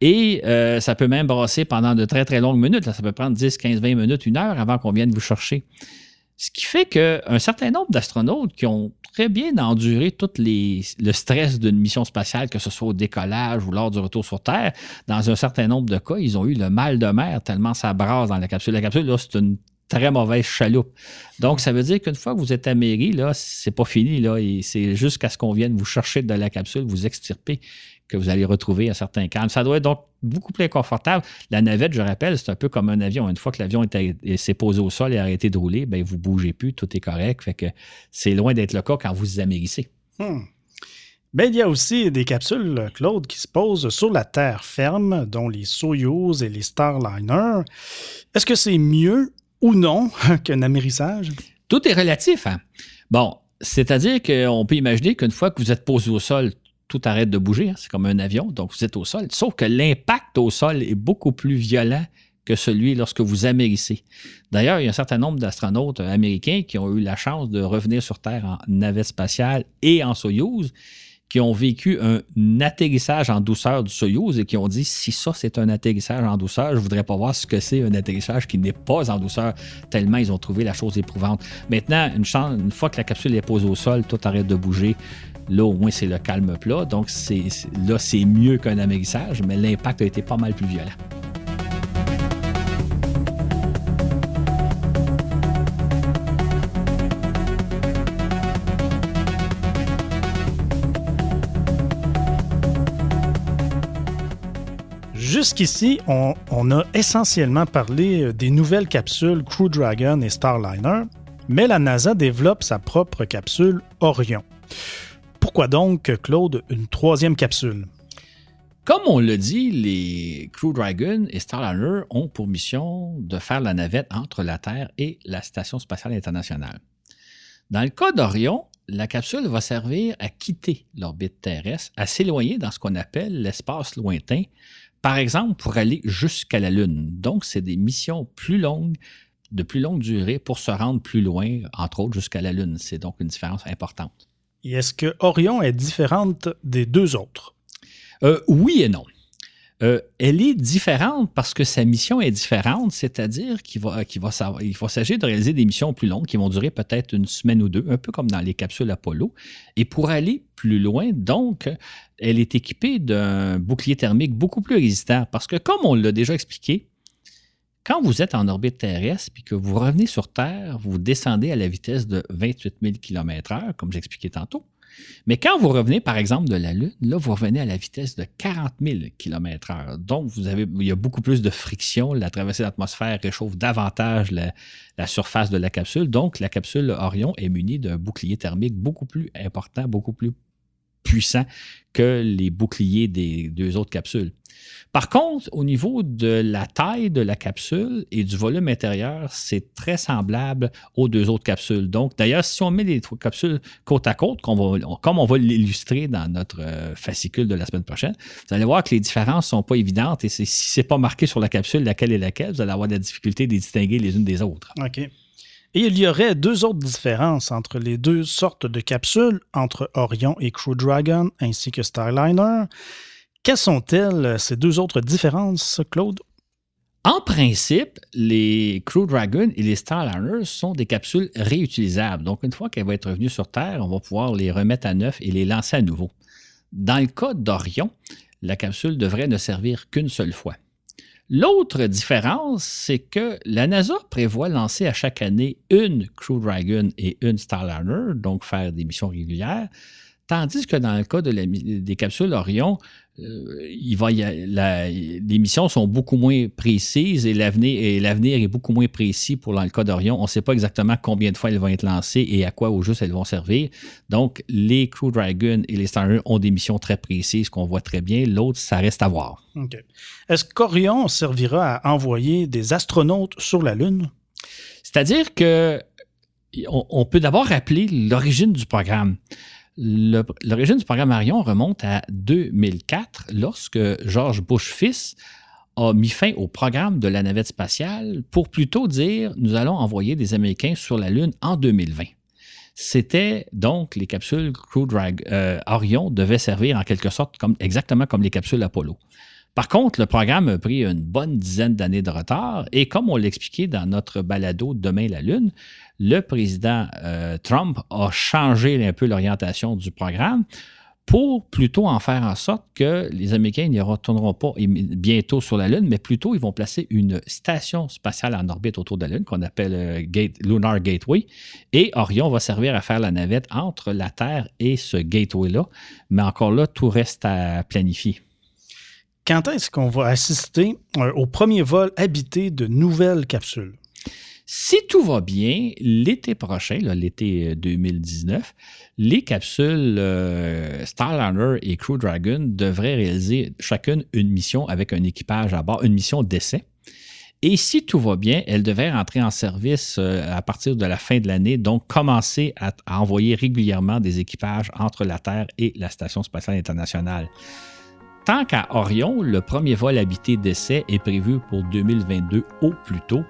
Et euh, ça peut même brasser pendant de très, très longues minutes. Là, ça peut prendre dix, quinze, vingt minutes, une heure avant qu'on vienne vous chercher. Ce qui fait qu'un certain nombre d'astronautes qui ont très bien enduré tout les, le stress d'une mission spatiale, que ce soit au décollage ou lors du retour sur Terre, dans un certain nombre de cas, ils ont eu le mal de mer tellement ça brasse dans la capsule. La capsule, là, c'est une très mauvaise chaloupe. Donc, ça veut dire qu'une fois que vous êtes améri, là, c'est pas fini, là, et c'est jusqu'à ce qu'on vienne vous chercher de la capsule, vous extirper, que vous allez retrouver un certain calme. Ça doit être donc beaucoup plus confortable. La navette, je rappelle, c'est un peu comme un avion. Une fois que l'avion est, est, s'est posé au sol et a arrêté de rouler, bien, vous ne bougez plus, tout est correct. Fait que c'est loin d'être le cas quand vous vous amérissez. Hmm. Bien, il y a aussi des capsules, Claude, qui se posent sur la terre ferme, dont les Soyuz et les Starliner. Est-ce que c'est mieux ou non qu'un amérissage? Tout est relatif. Hein? Bon, c'est-à-dire qu'on peut imaginer qu'une fois que vous êtes posé au sol, tout arrête de bouger. Hein? C'est comme un avion, donc vous êtes au sol. Sauf que l'impact au sol est beaucoup plus violent que celui lorsque vous amérissez. D'ailleurs, il y a un certain nombre d'astronautes américains qui ont eu la chance de revenir sur Terre en navette spatiale et en Soyouz, qui ont vécu un atterrissage en douceur du Soyouz et qui ont dit, si ça, c'est un atterrissage en douceur, je voudrais pas voir ce que c'est un atterrissage qui n'est pas en douceur, tellement ils ont trouvé la chose éprouvante. Maintenant, une, chance, une fois que la capsule est posée au sol, tout arrête de bouger. Là, au moins, c'est le calme plat. Donc, c'est, là, c'est mieux qu'un amérissage, mais l'impact a été pas mal plus violent. Jusqu'ici, on, on a essentiellement parlé des nouvelles capsules Crew Dragon et Starliner, mais la NASA développe sa propre capsule Orion. Pourquoi donc, Claude, une troisième capsule? Comme on le dit, les Crew Dragon et Starliner ont pour mission de faire la navette entre la Terre et la Station spatiale internationale. Dans le cas d'Orion, la capsule va servir à quitter l'orbite terrestre, à s'éloigner dans ce qu'on appelle l'espace lointain, par exemple, pour aller jusqu'à la Lune. Donc, c'est des missions plus longues, de plus longue durée, pour se rendre plus loin, entre autres jusqu'à la Lune. C'est donc une différence importante. Et est-ce que Orion est différente des deux autres? Euh, oui et non. Euh, elle est différente parce que sa mission est différente, c'est-à-dire qu'il va, qu'il va, il va s'agir de réaliser des missions plus longues qui vont durer peut-être une semaine ou deux, un peu comme dans les capsules Apollo. Et pour aller plus loin, donc, elle est équipée d'un bouclier thermique beaucoup plus résistant parce que, comme on l'a déjà expliqué, quand vous êtes en orbite terrestre et que vous revenez sur Terre, vous descendez à la vitesse de vingt-huit mille kilomètres heure, comme j'expliquais tantôt. Mais quand vous revenez, par exemple, de la Lune, là, vous revenez à la vitesse de quarante mille kilomètres heure. Donc, vous avez, il y a beaucoup plus de friction. La traversée de l'atmosphère réchauffe davantage la, la surface de la capsule. Donc, la capsule Orion est munie d'un bouclier thermique beaucoup plus important, beaucoup plus puissant que les boucliers des deux autres capsules. Par contre, au niveau de la taille de la capsule et du volume intérieur, c'est très semblable aux deux autres capsules. Donc, d'ailleurs, si on met les trois capsules côte à côte, qu'on va, on, comme on va l'illustrer dans notre euh, fascicule de la semaine prochaine, vous allez voir que les différences ne sont pas évidentes et c'est, si ce n'est pas marqué sur la capsule laquelle est laquelle, vous allez avoir de la difficulté de les distinguer les unes des autres. OK. Et il y aurait deux autres différences entre les deux sortes de capsules, entre Orion et Crew Dragon, ainsi que Starliner. Quelles sont-elles, ces deux autres différences, Claude? En principe, les Crew Dragon et les Starliner sont des capsules réutilisables. Donc, une fois qu'elles vont être revenues sur Terre, on va pouvoir les remettre à neuf et les lancer à nouveau. Dans le cas d'Orion, la capsule devrait ne servir qu'une seule fois. L'autre différence, c'est que la NASA prévoit lancer à chaque année une Crew Dragon et une Starliner, donc faire des missions régulières. Tandis que dans le cas de la, des capsules Orion, euh, il va y a, la, les missions sont beaucoup moins précises et l'avenir, et l'avenir est beaucoup moins précis pour dans le cas d'Orion. On ne sait pas exactement combien de fois elles vont être lancées et à quoi au juste elles vont servir. Donc, les Crew Dragon et les Starliner ont des missions très précises qu'on voit très bien. L'autre, ça reste à voir. Okay. Est-ce qu'Orion servira à envoyer des astronautes sur la Lune? C'est-à-dire que on, on peut d'abord rappeler l'origine du programme. Le, l'origine du programme Orion remonte à deux mille quatre, lorsque George Bush fils a mis fin au programme de la navette spatiale pour plutôt dire « Nous allons envoyer des Américains sur la Lune en deux mille vingt ». C'était donc les capsules Crew Dragon, euh, Orion devaient servir en quelque sorte comme, exactement comme les capsules Apollo. Par contre, le programme a pris une bonne dizaine d'années de retard et comme on l'expliquait dans notre balado « Demain la Lune », le président euh, Trump a changé un peu l'orientation du programme pour plutôt en faire en sorte que les Américains ne retourneront pas bientôt sur la Lune, mais plutôt ils vont placer une station spatiale en orbite autour de la Lune qu'on appelle euh, Gate, Lunar Gateway, et Orion va servir à faire la navette entre la Terre et ce Gateway-là, mais encore là, tout reste à planifier. Quand est-ce qu'on va assister euh, au premier vol habité de nouvelles capsules? Si tout va bien, l'été prochain, là, l'été deux mille dix-neuf, les capsules euh, Starliner et Crew Dragon devraient réaliser chacune une mission avec un équipage à bord, une mission d'essai. Et si tout va bien, elles devraient rentrer en service à partir de la fin de l'année, donc commencer à, à envoyer régulièrement des équipages entre la Terre et la Station spatiale internationale. Tant qu'à Orion, le premier vol habité d'essai est prévu pour deux mille vingt-deux au plus tôt,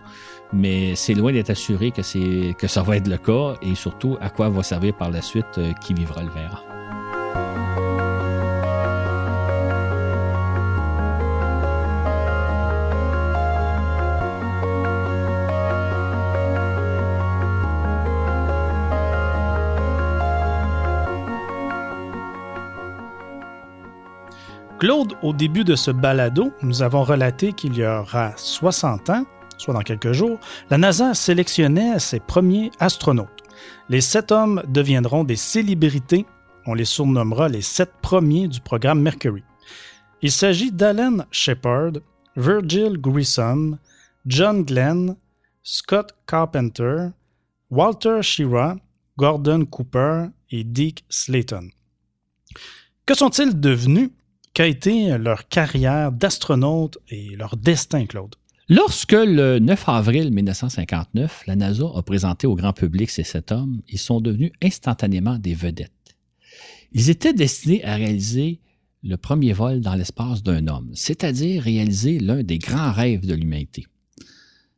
mais c'est loin d'être assuré que, c'est, que ça va être le cas et surtout à quoi va servir par la suite, euh, qui vivra le verra. Claude, au début de ce balado, nous avons relaté qu'il y aura soixante ans, soit dans quelques jours, la NASA sélectionnait ses premiers astronautes. Les sept hommes deviendront des célébrités. On les surnommera les sept premiers du programme Mercury. Il s'agit d'Alan Shepard, Virgil Grissom, John Glenn, Scott Carpenter, Walter Schirra, Gordon Cooper et Dick Slayton. Que sont-ils devenus? Qu'a été leur carrière d'astronaute et leur destin, Claude? Lorsque le neuf avril dix-neuf cent cinquante-neuf, la NASA a présenté au grand public ces sept hommes, ils sont devenus instantanément des vedettes. Ils étaient destinés à réaliser le premier vol dans l'espace d'un homme, c'est-à-dire réaliser l'un des grands rêves de l'humanité.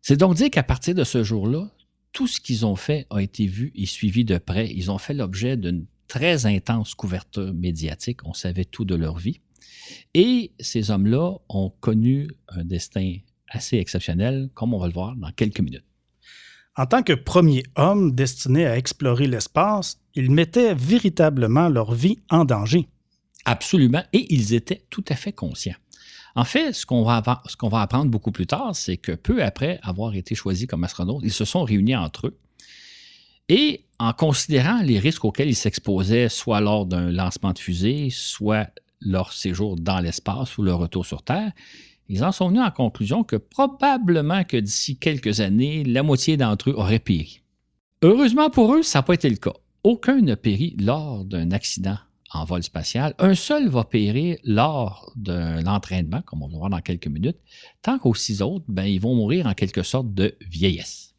C'est donc dire qu'à partir de ce jour-là, tout ce qu'ils ont fait a été vu et suivi de près. Ils ont fait l'objet d'une très intense couverture médiatique. On savait tout de leur vie. Et ces hommes-là ont connu un destin assez exceptionnel, comme on va le voir dans quelques minutes. En tant que premier homme destiné à explorer l'espace, ils mettaient véritablement leur vie en danger. Absolument, et ils étaient tout à fait conscients. En fait, ce qu'on va, avoir, ce qu'on va apprendre beaucoup plus tard, c'est que peu après avoir été choisis comme astronautes, ils se sont réunis entre eux. Et en considérant les risques auxquels ils s'exposaient, soit lors d'un lancement de fusée, soit leur séjour dans l'espace ou leur retour sur Terre, ils en sont venus à la conclusion que probablement que d'ici quelques années, la moitié d'entre eux auraient péri. Heureusement pour eux, ça n'a pas été le cas. Aucun n'a péri lors d'un accident en vol spatial. Un seul va périr lors de l'entraînement, comme on va voir dans quelques minutes, tant qu'aux six autres, ben, ils vont mourir en quelque sorte de vieillesse.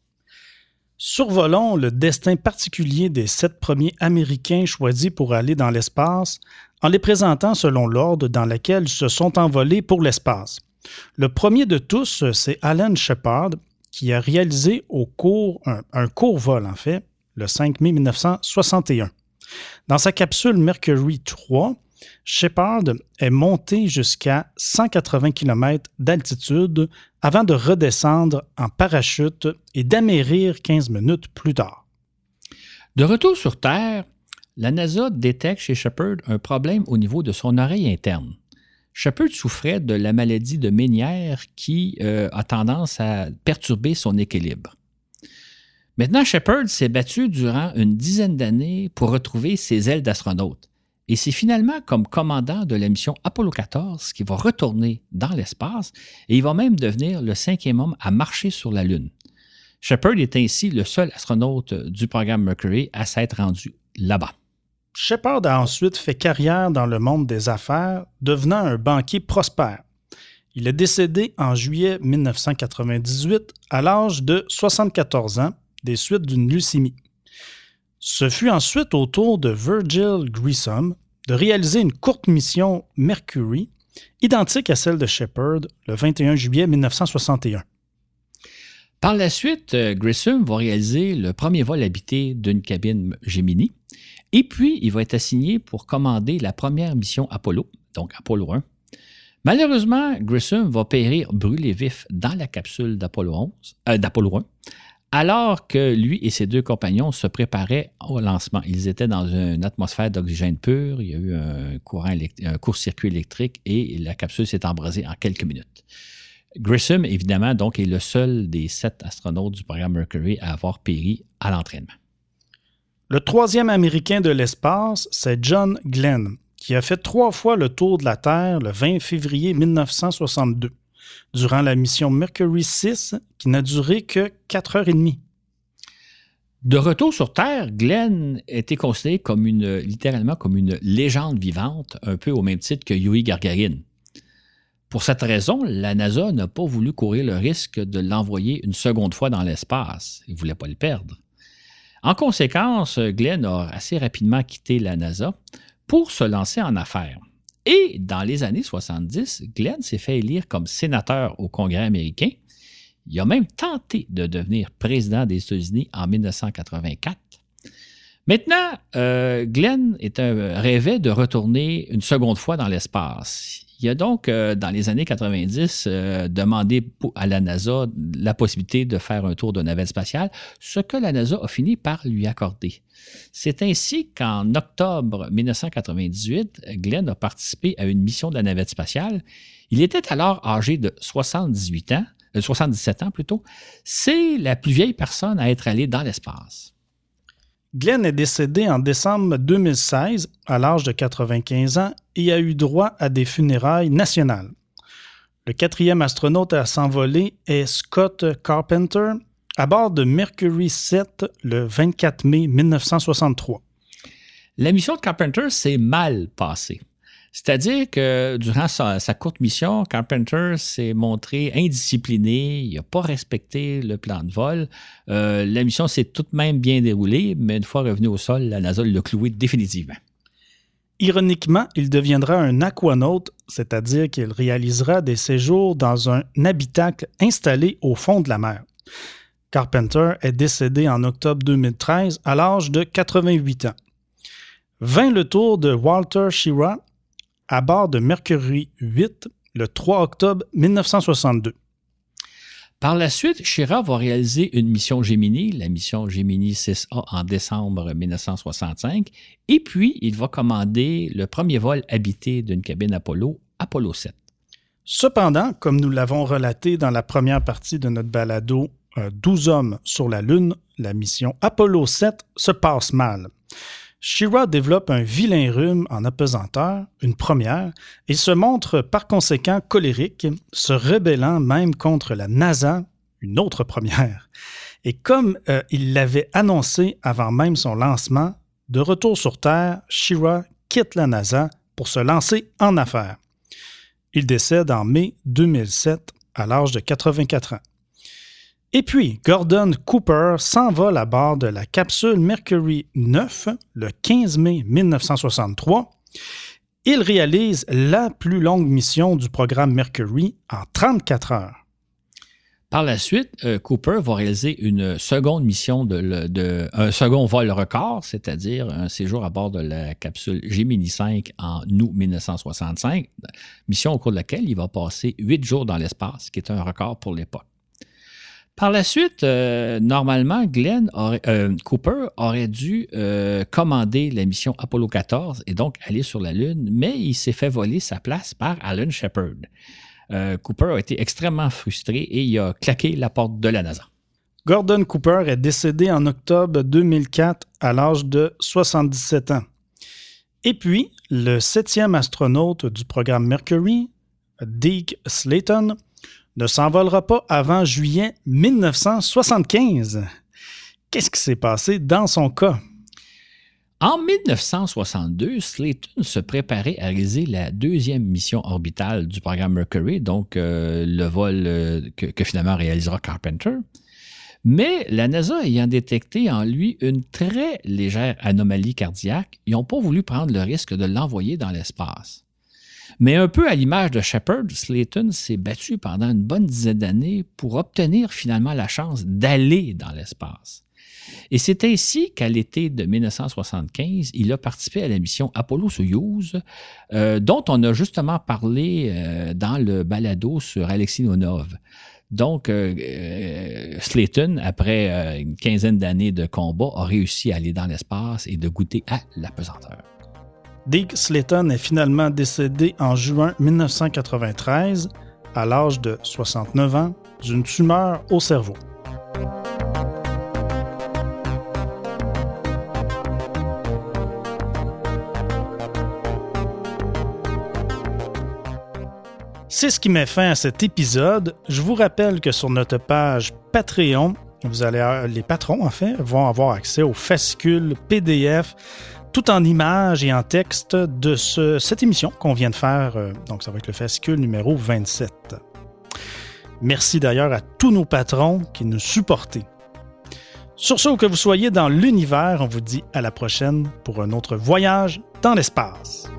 Survolons le destin particulier des sept premiers Américains choisis pour aller dans l'espace en les présentant selon l'ordre dans lequel ils se sont envolés pour l'espace. Le premier de tous, c'est Alan Shepard, qui a réalisé au cours, un, un court vol, en fait, le cinq mai dix-neuf cent soixante et un. Dans sa capsule Mercury trois, Shepard est monté jusqu'à cent quatre-vingts kilomètres d'altitude avant de redescendre en parachute et d'amérir quinze minutes plus tard. De retour sur Terre, la NASA détecte chez Shepard un problème au niveau de son oreille interne. Shepard souffrait de la maladie de Menière qui euh, a tendance à perturber son équilibre. Maintenant, Shepard s'est battu durant une dizaine d'années pour retrouver ses ailes d'astronaute. Et c'est finalement comme commandant de la mission Apollo quatorze qu'il va retourner dans l'espace et il va même devenir le cinquième homme à marcher sur la Lune. Shepard est ainsi le seul astronaute du programme Mercury à s'être rendu là-bas. Shepard a ensuite fait carrière dans le monde des affaires, devenant un banquier prospère. Il est décédé en juillet dix-neuf cent quatre-vingt-dix-huit à l'âge de soixante-quatorze ans, des suites d'une leucémie. Ce fut ensuite au tour de Virgil Grissom de réaliser une courte mission Mercury, identique à celle de Shepard, le vingt et un juillet dix-neuf cent soixante et un. Par la suite, Grissom va réaliser le premier vol habité d'une cabine Gemini, et puis il va être assigné pour commander la première mission Apollo, donc Apollo un. Malheureusement, Grissom va périr brûlé vif dans la capsule d'Apollo, onze, euh, d'Apollo un, alors que lui et ses deux compagnons se préparaient au lancement. Ils étaient dans une atmosphère d'oxygène pur, il y a eu un, courant élect- un court-circuit électrique et la capsule s'est embrasée en quelques minutes. Grissom, évidemment, donc, est le seul des sept astronautes du programme Mercury à avoir péri à l'entraînement. Le troisième Américain de l'espace, c'est John Glenn, qui a fait trois fois le tour de la Terre le vingt février dix-neuf cent soixante-deux, durant la mission Mercury six, qui n'a duré que quatre heures trente. De retour sur Terre, Glenn était considéré comme une, littéralement comme une légende vivante, un peu au même titre que Youri Gagarine. Pour cette raison, la NASA n'a pas voulu courir le risque de l'envoyer une seconde fois dans l'espace. Ils ne voulaient pas le perdre. En conséquence, Glenn a assez rapidement quitté la NASA pour se lancer en affaires. Et dans les années soixante-dix, Glenn s'est fait élire comme sénateur au Congrès américain. Il a même tenté de devenir président des États-Unis en dix-neuf cent quatre-vingt-quatre. Maintenant, euh, Glenn est un, rêvait de retourner une seconde fois dans l'espace. Il a donc, euh, dans les années quatre-vingt-dix, euh, demandé à la NASA la possibilité de faire un tour de navette spatiale, ce que la NASA a fini par lui accorder. C'est ainsi qu'en octobre dix-neuf cent quatre-vingt-dix-huit, Glenn a participé à une mission de la navette spatiale. Il était alors âgé de soixante-dix-huit ans, euh, soixante-dix-sept ans plutôt. C'est la plus vieille personne à être allée dans l'espace. Glenn est décédé en décembre deux mille seize, à l'âge de quatre-vingt-quinze ans, et a eu droit à des funérailles nationales. Le quatrième astronaute à s'envoler est Scott Carpenter, à bord de Mercury sept, le vingt-quatre mai dix-neuf cent soixante-trois. La mission de Carpenter s'est mal passée. C'est-à-dire que durant sa, sa courte mission, Carpenter s'est montré indiscipliné, il n'a pas respecté le plan de vol. Euh, la mission s'est tout de même bien déroulée, mais une fois revenu au sol, la NASA l'a cloué définitivement. Ironiquement, il deviendra un aquanaute, c'est-à-dire qu'il réalisera des séjours dans un habitacle installé au fond de la mer. Carpenter est décédé en octobre deux mille treize à l'âge de quatre-vingt-huit ans. Vint le tour de Walter Schirra, à bord de Mercury huit, le trois octobre dix-neuf cent soixante-deux. Par la suite, Schirra va réaliser une mission Gemini, la mission Gemini six A en décembre dix-neuf cent soixante-cinq, et puis il va commander le premier vol habité d'une cabine Apollo, Apollo sept. Cependant, comme nous l'avons relaté dans la première partie de notre balado « douze hommes sur la Lune », la mission Apollo sept se passe mal. Schirra développe un vilain rhume en apesanteur, une première, et se montre par conséquent colérique, se rebellant même contre la NASA, une autre première. Et comme euh, il l'avait annoncé avant même son lancement, de retour sur Terre, Schirra quitte la NASA pour se lancer en affaires. Il décède en mai deux mille sept à l'âge de quatre-vingt-quatre ans. Et puis, Gordon Cooper s'envole à bord de la capsule Mercury neuf le quinze mai dix-neuf cent soixante-trois. Il réalise la plus longue mission du programme Mercury en trente-quatre heures. Par la suite, Cooper va réaliser une seconde mission, de, de, un second vol record, c'est-à-dire un séjour à bord de la capsule Gemini cinq en août dix-neuf cent soixante-cinq, mission au cours de laquelle il va passer huit jours dans l'espace, ce qui est un record pour l'époque. Par la suite, euh, normalement, Glenn aurait, euh, Cooper aurait dû euh, commander la mission Apollo quatorze et donc aller sur la Lune, mais il s'est fait voler sa place par Alan Shepard. Euh, Cooper a été extrêmement frustré et il a claqué la porte de la NASA. Gordon Cooper est décédé en octobre deux mille quatre à l'âge de soixante-dix-sept ans. Et puis, le septième astronaute du programme Mercury, Dick Slayton, ne s'envolera pas avant juillet mille neuf cent soixante-quinze. Qu'est-ce qui s'est passé dans son cas? En mille neuf cent soixante-deux, Slayton se préparait à réaliser la deuxième mission orbitale du programme Mercury, donc euh, le vol euh, que, que finalement réalisera Carpenter. Mais la NASA ayant détecté en lui une très légère anomalie cardiaque, ils n'ont pas voulu prendre le risque de l'envoyer dans l'espace. Mais un peu à l'image de Shepard, Slayton s'est battu pendant une bonne dizaine d'années pour obtenir finalement la chance d'aller dans l'espace. Et c'est ainsi qu'à l'été de mille neuf cent soixante-quinze, il a participé à la mission Apollo-Soyuz, euh, dont on a justement parlé euh, dans le balado sur Alexis Nonov. Donc, euh, Slayton, après euh, une quinzaine d'années de combat, a réussi à aller dans l'espace et de goûter à la pesanteur. Dick Slayton est finalement décédé en juin mille neuf cent quatre-vingt-treize, à l'âge de soixante-neuf ans, d'une tumeur au cerveau. C'est ce qui met fin à cet épisode. Je vous rappelle que sur notre page Patreon, vous allez, les patrons, en fait, vont avoir accès aux fascicules P D F, tout en images et en texte de ce, cette émission qu'on vient de faire. Donc, ça va être le fascicule numéro vingt-sept. Merci d'ailleurs à tous nos patrons qui nous supportent. Sur ce, où que vous soyez dans l'univers, on vous dit à la prochaine pour un autre voyage dans l'espace.